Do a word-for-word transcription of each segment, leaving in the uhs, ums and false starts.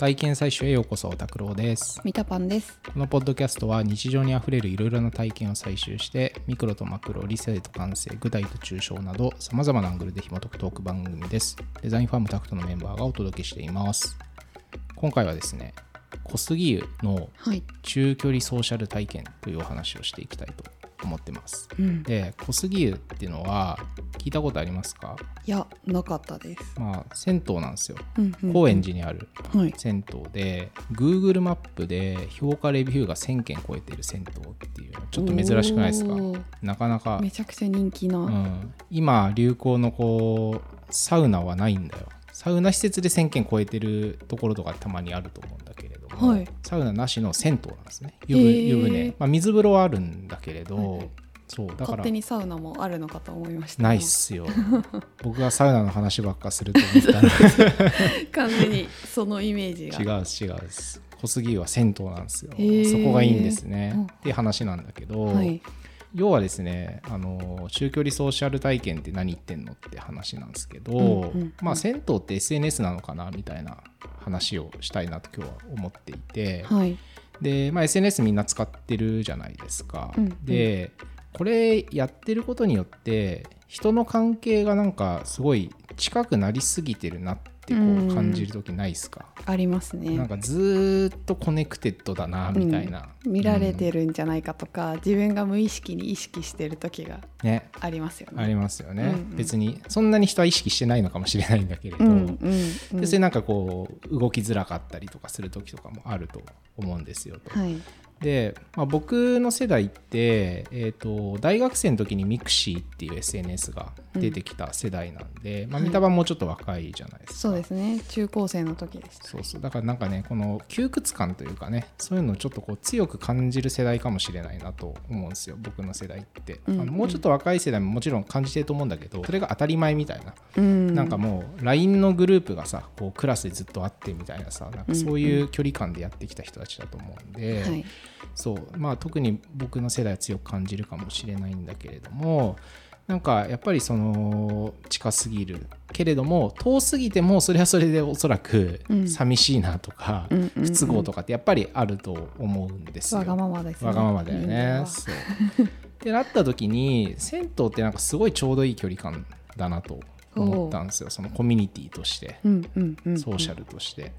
体験採集へようこそ。拓郎です。三田パンです。このポッドキャストは日常にあふれるいろいろな体験を採集して、ミクロとマクロ、理性と感性、具体と抽象などさまざまなアングルで紐解くトーク番組です。デザインファームタクトのメンバーがお届けしています。今回はですね、小杉湯の中距離ソーシャル体験というお話をしていきたいと思ってます、うん、で、小杉湯っていうのは聞いたことありますか？いや、なかったです。まあ、銭湯なんですよ、うんうん、高円寺にある銭湯で、はい、Google マップで評価レビューがせんけん超えている銭湯っていう、ちょっと珍しくないですか？なかなかめちゃくちゃ人気な、うん、今流行のこうサウナはないんだよ。サウナ施設でせんけん超えてるところとかたまにあると思うんだけれども、はい、サウナなしの銭湯なんですね。湯船、まあ、水風呂はあるんだけれど、はいはい、そうだから勝手にサウナもあるのかと思いました。ないっすよ僕がサウナの話ばっかすると思ったら完全にそのイメージが違う違うです。小杉湯は銭湯なんですよ。そこがいいんですね、うん、っていう話なんだけど、はい、要はですね、あの中距離ソーシャル体験って何言ってんのって話なんですけど、うんうんうん、まあ銭湯って エスエヌエス なのかなみたいな話をしたいなと今日は思っていて、はい、でまあ、エスエヌエス みんな使ってるじゃないですか、うんうん、でこれやってることによって人の関係がなんかすごい近くなりすぎてるなってこう感じるときないですか？ありますね。なんかずっとコネクテッドだなみたいな、うん、見られてるんじゃないかとか、うん、自分が無意識に意識してるときがありますよ ね, ねありますよね、うんうん、別にそんなに人は意識してないのかもしれないんだけれど、うんうんうん、でそれなんかこう動きづらかったりとかするときとかもあると思うんですよと、はい、でまあ、僕の世代って、えー、と大学生の時にミクシーっていう エスエヌエス が出てきた世代なんで、うんまあ、三田はもうちょっと若いじゃないですか、はい、そうですね、中高生の時でした。そうそう、だからなんかね、この窮屈感というかね、そういうのをちょっとこう強く感じる世代かもしれないなと思うんですよ、僕の世代って、うんうん、あのもうちょっと若い世代ももちろん感じてると思うんだけど、それが当たり前みたいな、うん、なんかもう ライン のグループがさ、こうクラスでずっと会ってみたいなさ、なんかそういう距離感でやってきた人たちだと思うんで、うんうん、はい、そう、まあ、特に僕の世代は強く感じるかもしれないんだけれども、なんかやっぱりその近すぎるけれども遠すぎてもそれはそれでおそらく寂しいなとか、うん、不都合とかってやっぱりあると思うんですよ。わがままですね。わがままだよね。そうってなった時に銭湯ってなんかすごいちょうどいい距離感だなと思ったんですよ。そのコミュニティとして、うんうんうんうん、ソーシャルとして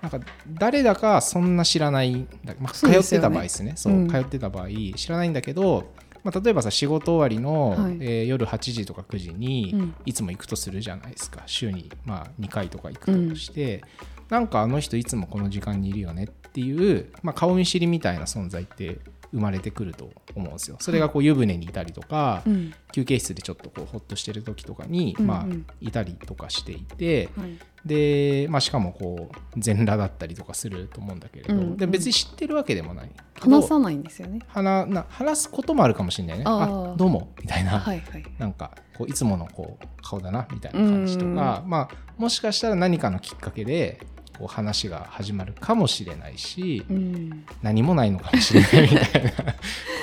なんか誰だかそんな知らない、まあ、通ってた場合ですね。そう、うん、通ってた場合知らないんだけど、まあ、例えばさ仕事終わりの、はい、えー、夜はちじとかくじにいつも行くとするじゃないですか、うん、週にまあにかいとか行くとして、うん、なんかあの人いつもこの時間にいるよねっていう、まあ、顔見知りみたいな存在って生まれてくると思うんですよ。それがこう湯船にいたりとか、うん、休憩室でちょっとこうほっとしてる時とかに、うんうん、まあ、いたりとかしていて、はい、でまあ、しかもこう全裸だったりとかすると思うんだけれど、うんうん、で別に知ってるわけでもない、話さないんですよね。話な話すこともあるかもしれないね。 あ, あどうもみたいな、はいはい、なんかこういつものこう顔だなみたいな感じとか、まあ、もしかしたら何かのきっかけでこう話が始まるかもしれないし、うん、何もないのかもしれないみたいな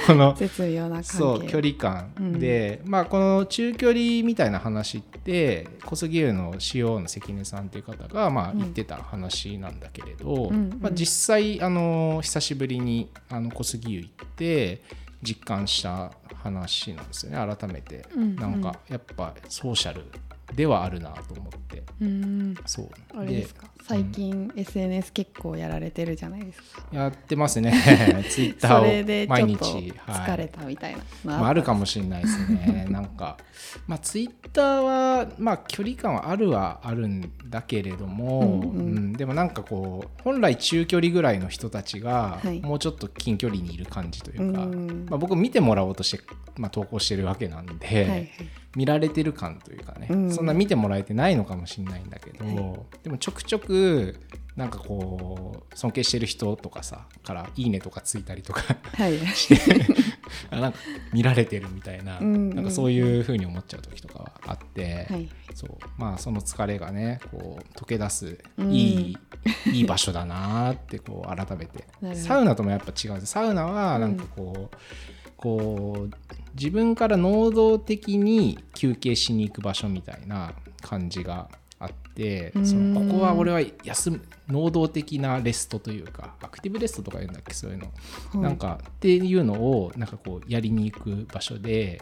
この絶妙な関係、そう距離感で、うん、まあ、この中距離みたいな話って小杉湯の シーオーオー の関根さんという方がまあ言ってた話なんだけれど、うん、まあ、実際あの久しぶりにあの小杉湯行って実感した話なんですよね。改めて、うんうん、なんかやっぱソーシャルではあるなと思って、うーん、そうあれですか、で最近 エスエヌエス 結構やられてるじゃないですか。やってますねツイッターを毎日それでちょっと疲れたみたいな、はい、まあ、あるかもしれないですねなんか、まあ、ツイッターは、まあ、距離感はあるはあるんだけれども、うんうんうん、でもなんかこう本来中距離ぐらいの人たちがもうちょっと近距離にいる感じというか、はい、まあ、僕見てもらおうとして、まあ、投稿してるわけなんで、はいはい、見られてる感というかね、うん、そんな見てもらえてないのかもしれないんだけど、うん、でもちょくちょくなんかこう尊敬してる人とかさからいいねとかついたりとかして、はい、なんか見られてるみたいな、うんうん、なんかそういう風に思っちゃう時とかはあって、はい、そう、まあ、その疲れがねこう溶け出すいい、うん、いい場所だなってこう改めてサウナともやっぱ違う。サウナはなんかこう、うん、こう自分から能動的に休憩しに行く場所みたいな感じがあって、そのここは俺は休む能動的なレストというかアクティブレストとか言うんだっけ、そういうの、はい、なんかっていうのをなんかこうやりに行く場所で、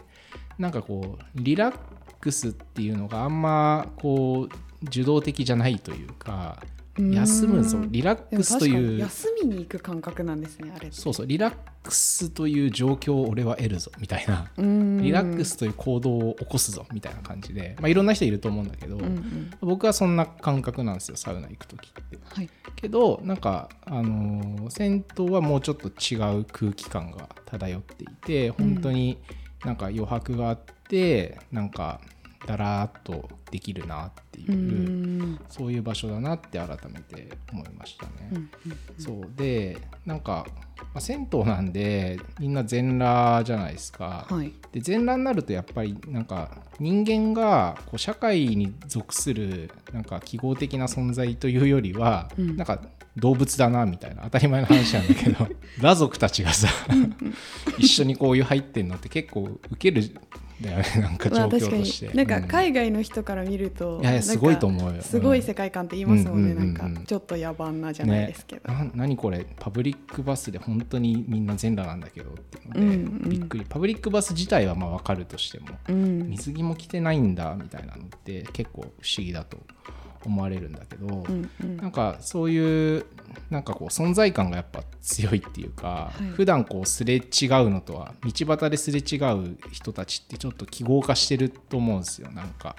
なんかこうリラックスっていうのがあんまこう受動的じゃないというか、休むぞリラックスという休みに行く感覚なんですね、あれ。そうそう、リラックスという状況を俺は得るぞみたいな、うーん、リラックスという行動を起こすぞみたいな感じで、まあ、いろんな人いると思うんだけど、うんうん、僕はそんな感覚なんですよ、サウナ行くときって、はい、けどなんか、あのー、銭湯はもうちょっと違う空気感が漂っていて、本当になんか余白があってなんかだらっとできるなっていう、うん、そういう場所だなって改めて思いましたね、うんうんうん、そうでなんか、まあ、銭湯なんでみんな全裸じゃないですか、はい、で全裸になるとやっぱりなんか人間がこう社会に属するなんか記号的な存在というよりは、うん、なんか動物だなみたいな、当たり前の話なんだけど裸族たちがさ一緒にこういう入ってんのって結構ウケるだよね、なんか状況として、まあ、確かになんか海外の人から見ると、うん、いやいやすごいと思うよ、すごい世界観って言いますもんね、うんうんうんうん、なんかちょっと野蛮なじゃないですけど、ね、な何これパブリックバスで本当にみんな全裸なんだけどっていうので、うんうん、びっくり。パブリックバス自体はまあ分かるとしても、うん、水着も着てないんだみたいなのって結構不思議だと思われるんだけど、うんうん、なんかそういうなんかこう存在感がやっぱ強いっていうか、はい、普段こうすれ違うのとは道端ですれ違う人たちってちょっと記号化してると思うんですよ、なんか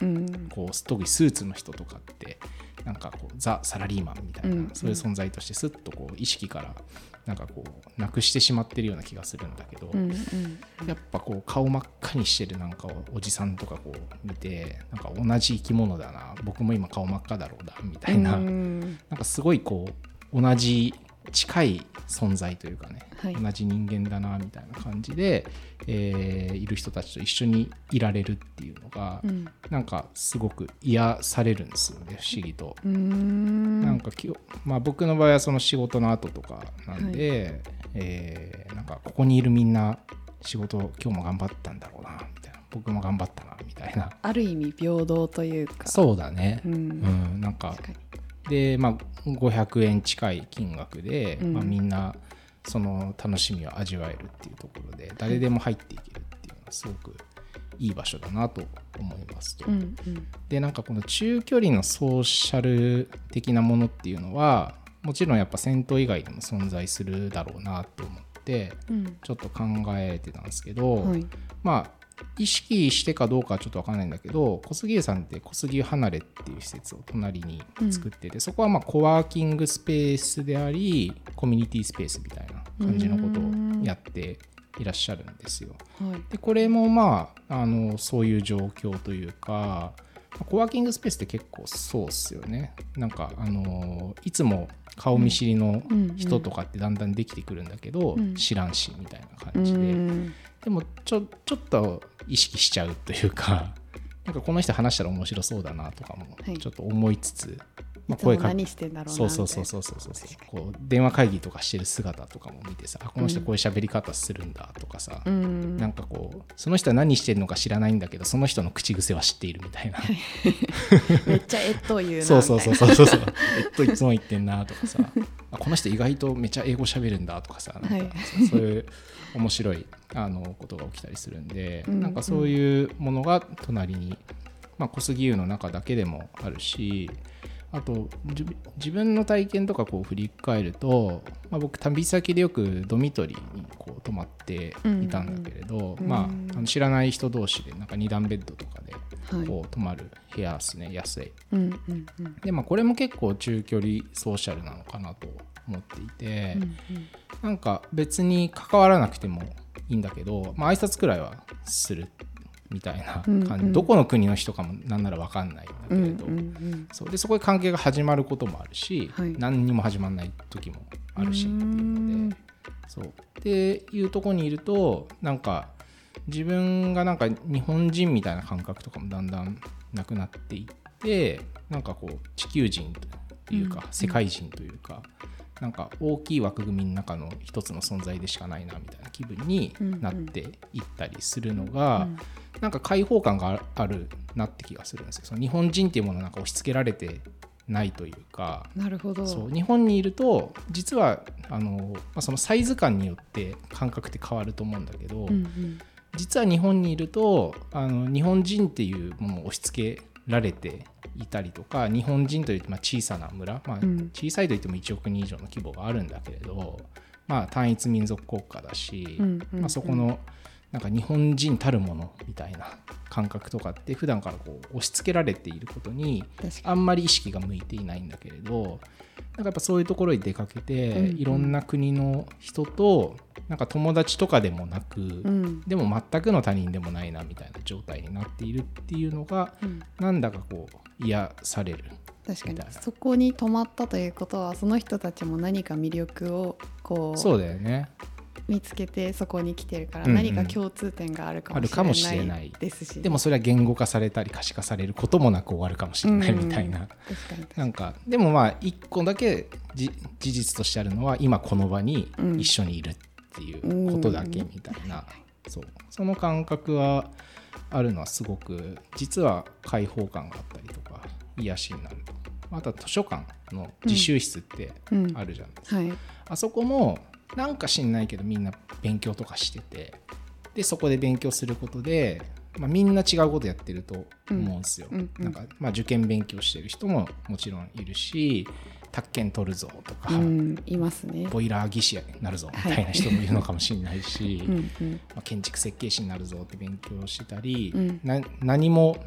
こう特にスーツの人とかってなんかこうザ・サラリーマンみたいな、うんうん、そういう存在としてスッとこう意識からなんかこうなくしてしまってるような気がするんだけど、うんうん、やっぱこう顔真っ赤にしてるなんかおじさんとかこう見てなんか同じ生き物だな、僕も今顔真っ赤だろうなみたいな、うん、なんかすごいこう同じ近い存在というかね、はい、同じ人間だなみたいな感じで、えー、いる人たちと一緒にいられるっていうのが、うん、なんかすごく癒されるんですよね、不思議と。うーん、なんかき、まあ、僕の場合はその仕事の後とかなんで、はい、えー、なんかここにいるみんな仕事今日も頑張ったんだろうなみたいな、僕も頑張ったなみたいな、ある意味平等というか。そうだね、うん、うん、なんかで、まあ、ごひゃくえん近い金額で、うん、まあ、みんなその楽しみを味わえるっていうところで誰でも入っていけるっていうのはすごくいい場所だなと思いますと、うんうん、でなんかこの中距離のソーシャル的なものっていうのはもちろんやっぱ銭湯以外でも存在するだろうなと思ってちょっと考えてたんですけど、うん、はい、まあ意識してかどうかはちょっと分かんないんだけど、小杉湯さんって小杉湯離れっていう施設を隣に作ってて、うん、そこはまあコワーキングスペースでありコミュニティスペースみたいな感じのことをやっていらっしゃるんですよ、はい、でこれもまあ、あのそういう状況というか、コワーキングスペースって結構そうっすよね、なんか、あのー、いつも顔見知りの人とかってだんだんできてくるんだけど、うんうん、知らんしみたいな感じで、うん、でもちょ、ちょっと意識しちゃうというか、なんかこの人話したら面白そうだなとかもちょっと思いつつ、はい、まあ、声かけ、いつも何してんだろうなみたいな、そうそうそうそうそうそう、こう電話会議とかしてる姿とかも見てさ、あ、この人こういう喋り方するんだとかさ、うん、なんかこうその人は何してるのか知らないんだけどその人の口癖は知っているみたいなめっちゃえっと言うなみたいな、そうそうそうそうそう、えっといつも言ってんなとかさあ、この人意外とめっちゃ英語喋るんだとかさ、なんか、はい、そういう面白いあのことが起きたりするんで、うんうん、なんかそういうものが隣に、まあ、小杉湯の中だけでもあるし、あと自分の体験とかこう振り返ると、まあ、僕旅先でよくドミトリーにこう泊まっていたんだけれど、うんうん、まあ、あの知らない人同士でなんかに段ベッドとかでこう泊まる部屋ですね、はい、安い、うんうんうん、で、まあ、これも結構中距離ソーシャルなのかなと思っていて、うんうん、なんか別に関わらなくてもいいんだけど、まあ、挨拶くらいはするみたいな感じ、うんうん、どこの国の人かもなんなら分かんないんだけれど、うんうんうん、そうでそこで関係が始まることもあるし、はい、何にも始まらない時もあるしっていうので、そうっていうところにいるとなんか自分がなんか日本人みたいな感覚とかもだんだんなくなっていって、なんかこう地球人というか世界人というか、なんか大きい枠組みの中の一つの存在でしかないなみたいな気分になっていったりするのが、うんうん、なんか開放感があるなって気がするんですよ。その日本人っていうものをなんか押し付けられてないというか。なるほど。そう、日本にいると実はあの、まあ、そのサイズ感によって感覚って変わると思うんだけど、うんうん、実は日本にいるとあの日本人っていうものを押し付けられていたりとか、日本人というまあ小さな村、まあ、小さいといってもいちおくにん以上の規模があるんだけれど、うん、まあ、単一民族国家だし、うんうんうん、まあ、そこのなんか日本人たるものみたいな感覚とかって普段からこう押し付けられていることにあんまり意識が向いていないんだけれど、なんかやっぱそういうところに出かけて、うんうん、いろんな国の人となんか友達とかでもなく、うん、でも全くの他人でもないなみたいな状態になっているっていうのが、うん、なんだかこう癒される。確かにそこに止まったということはその人たちも何か魅力をこう、そうだよね、見つけてそこに来てるから、うんうん、何か共通点があるかもしれないですし、でもそれは言語化されたり可視化されることもなく終わるかもしれないみたいな、うんうん、確かに確かに。なんかでもまあ一個だけじ事実としてあるのは今この場に一緒にいるっていうことだけみたいな、そう、その感覚はあるのはすごく実は開放感があったりとか癒しになると。あとは図書館の自習室ってあるじゃないですか、うんうん、はい、あそこもなんか知んないけどみんな勉強とかしてて、でそこで勉強することで、まあ、みんな違うことやってると思うんですよ、うんうんうん、なんかまあ受験勉強してる人ももちろんいるし、宅建取るぞとか、うん、いますね、ボイラー技師になるぞみたいな人もいるのかもしれないし、はいうんうん、まあ、建築設計士になるぞって勉強してたり、うん、な何も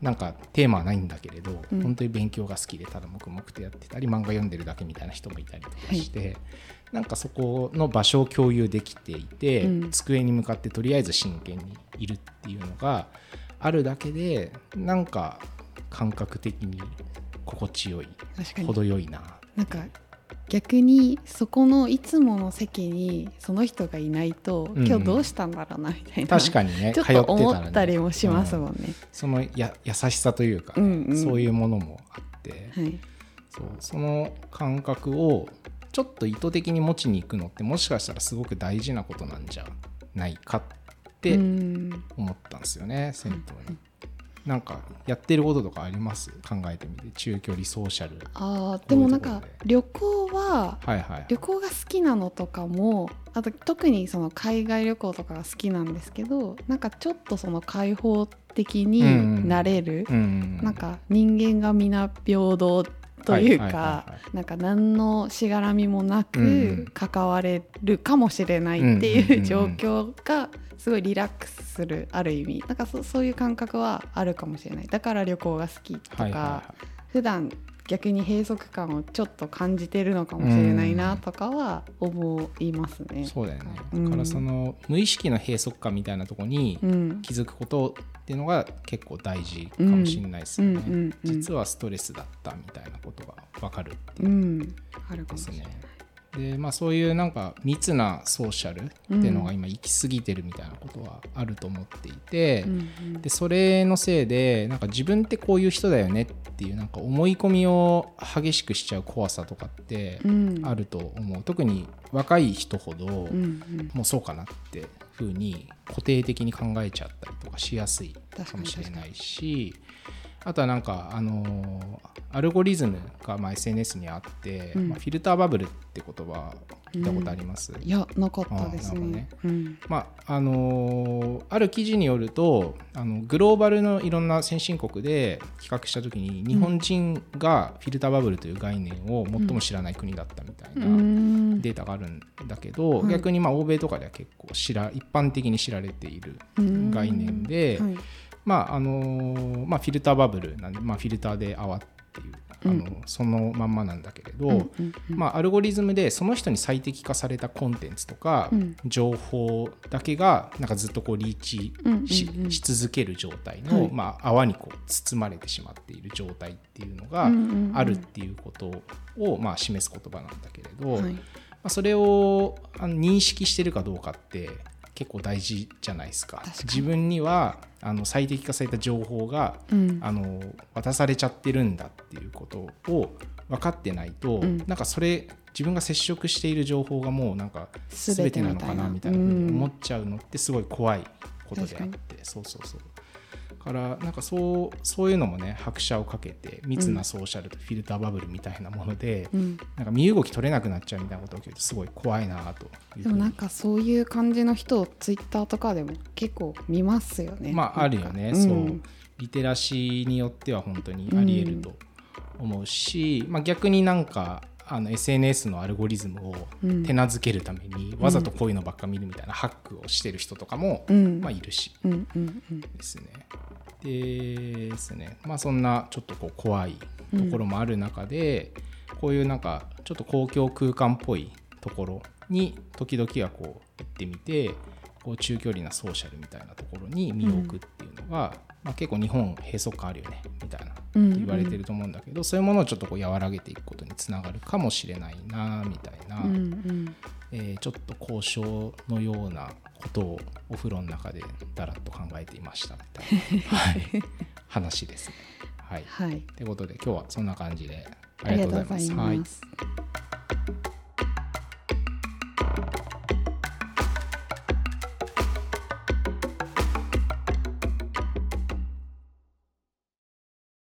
なんかテーマはないんだけれど、うん、本当に勉強が好きでただ黙々とやってたり、漫画読んでるだけみたいな人もいたりとかして、はい、なんかそこの場所を共有できていて、うん、机に向かってとりあえず真剣にいるっていうのがあるだけで、なんか感覚的に心地よい、程よいな。なんか逆にそこのいつもの席にその人がいないと、うん、今日どうしたんだろうなみたいな、確かにね、ちょっと思ったりもしますもんね、うん、そのや優しさというか、ね、うんうん、そういうものもあって、はい、そう、その感覚をちょっと意図的に持ちに行くのってもしかしたらすごく大事なことなんじゃないかって思ったんですよね、先頭に、うん、なんかやってることとかあります？考えてみて。中距離ソーシャル。あー、でもなんか旅行は、はいはい、旅行が好きなのとかも、あと特にその海外旅行とかが好きなんですけど、なんかちょっとその開放的になれる、うんうんうん、なんか人間がみな平等というか、なんか何のしがらみもなく関われるかもしれないっていう状況がすごいリラックスする、ある意味なんか そ, そういう感覚はあるかもしれない。だから旅行が好きとか、はいはいはい、普段逆に閉塞感をちょっと感じてるのかもしれないなとかは思いますね。そうだよね、うん、だからその無意識の閉塞感みたいなところに気づくことっていうのが結構大事かもしれないですよね、うんうんうん、実はストレスだったみたいなことが分かるっていう、うん、あるかもしれない。で、まあ、そういうなんか密なソーシャルっていうのが今行き過ぎてるみたいなことはあると思っていて、うんうん、でそれのせいでなんか自分ってこういう人だよねっていうなんか思い込みを激しくしちゃう怖さとかってあると思う、うん、特に若い人ほど、うんうん、もうそうかなって風に固定的に考えちゃったりとかしやすいかもしれないし、あとはなんか、あのー、アルゴリズムがまあ エスエヌエス にあって、うん、まあ、フィルターバブルって言葉聞いたことあります？うん、いやなかったですね。あ、なんかね、うん、まああのー、ある記事によると、あのグローバルのいろんな先進国で比較したときに日本人がフィルターバブルという概念を最も知らない国だったみたいなデータがあるんだけど、うん、逆にまあ欧米とかでは結構知ら一般的に知られている概念で、うん、はい、まああのーまあ、フィルターバブルなんで、まあ、フィルターで泡っていう、あの、うん、そのまんまなんだけれど、うんうんうん、まあ、アルゴリズムでその人に最適化されたコンテンツとか、うん、情報だけがなんかずっとこうリーチ し,、うんうんうん、し続ける状態の、はい、まあ、泡にこう包まれてしまっている状態っていうのがあるっていうことを、まあ、示す言葉なんだけれど、はい、まあ、それをあの認識してるかどうかって結構大事じゃないです か, か自分にはあの最適化された情報が、うん、あの渡されちゃってるんだっていうことを分かってないと、うん、なんかそれ自分が接触している情報がもうなんか全てなのかなみたいな思っちゃうのってすごい怖いことであって、そうそうそう、からなんかそう、そういうのもね拍車をかけて密なソーシャルとフィルターバブルみたいなもので、うん、なんか身動き取れなくなっちゃうみたいなことを聞くとすごい怖いなというふうに。でもなんかそういう感じの人をツイッターとかでも結構見ますよね。まああるよね、うん、そうリテラシーによっては本当にありえると思うし、うんまあ、逆になんかあの エスエヌエス のアルゴリズムを手なずけるためにわざとこういうのばっか見るみたいなハックをしてる人とかもまあいるしですね。でですね、まあそんなちょっとこう怖いところもある中で、こういうなんかちょっと公共空間っぽいところに時々はこう行ってみて、こう中距離なソーシャルみたいなところに身を置くっていうのが、まあ、結構日本閉塞感あるよねみたいなって言われてると思うんだけど、うんうん、そういうものをちょっとこう和らげていくことにつながるかもしれないなみたいな、うんうんえー、ちょっと交渉のようなことをお風呂の中でだらっと考えていましたみたいな、はい、話ですね、はいはい、ということで今日はそんな感じでありがとうございます。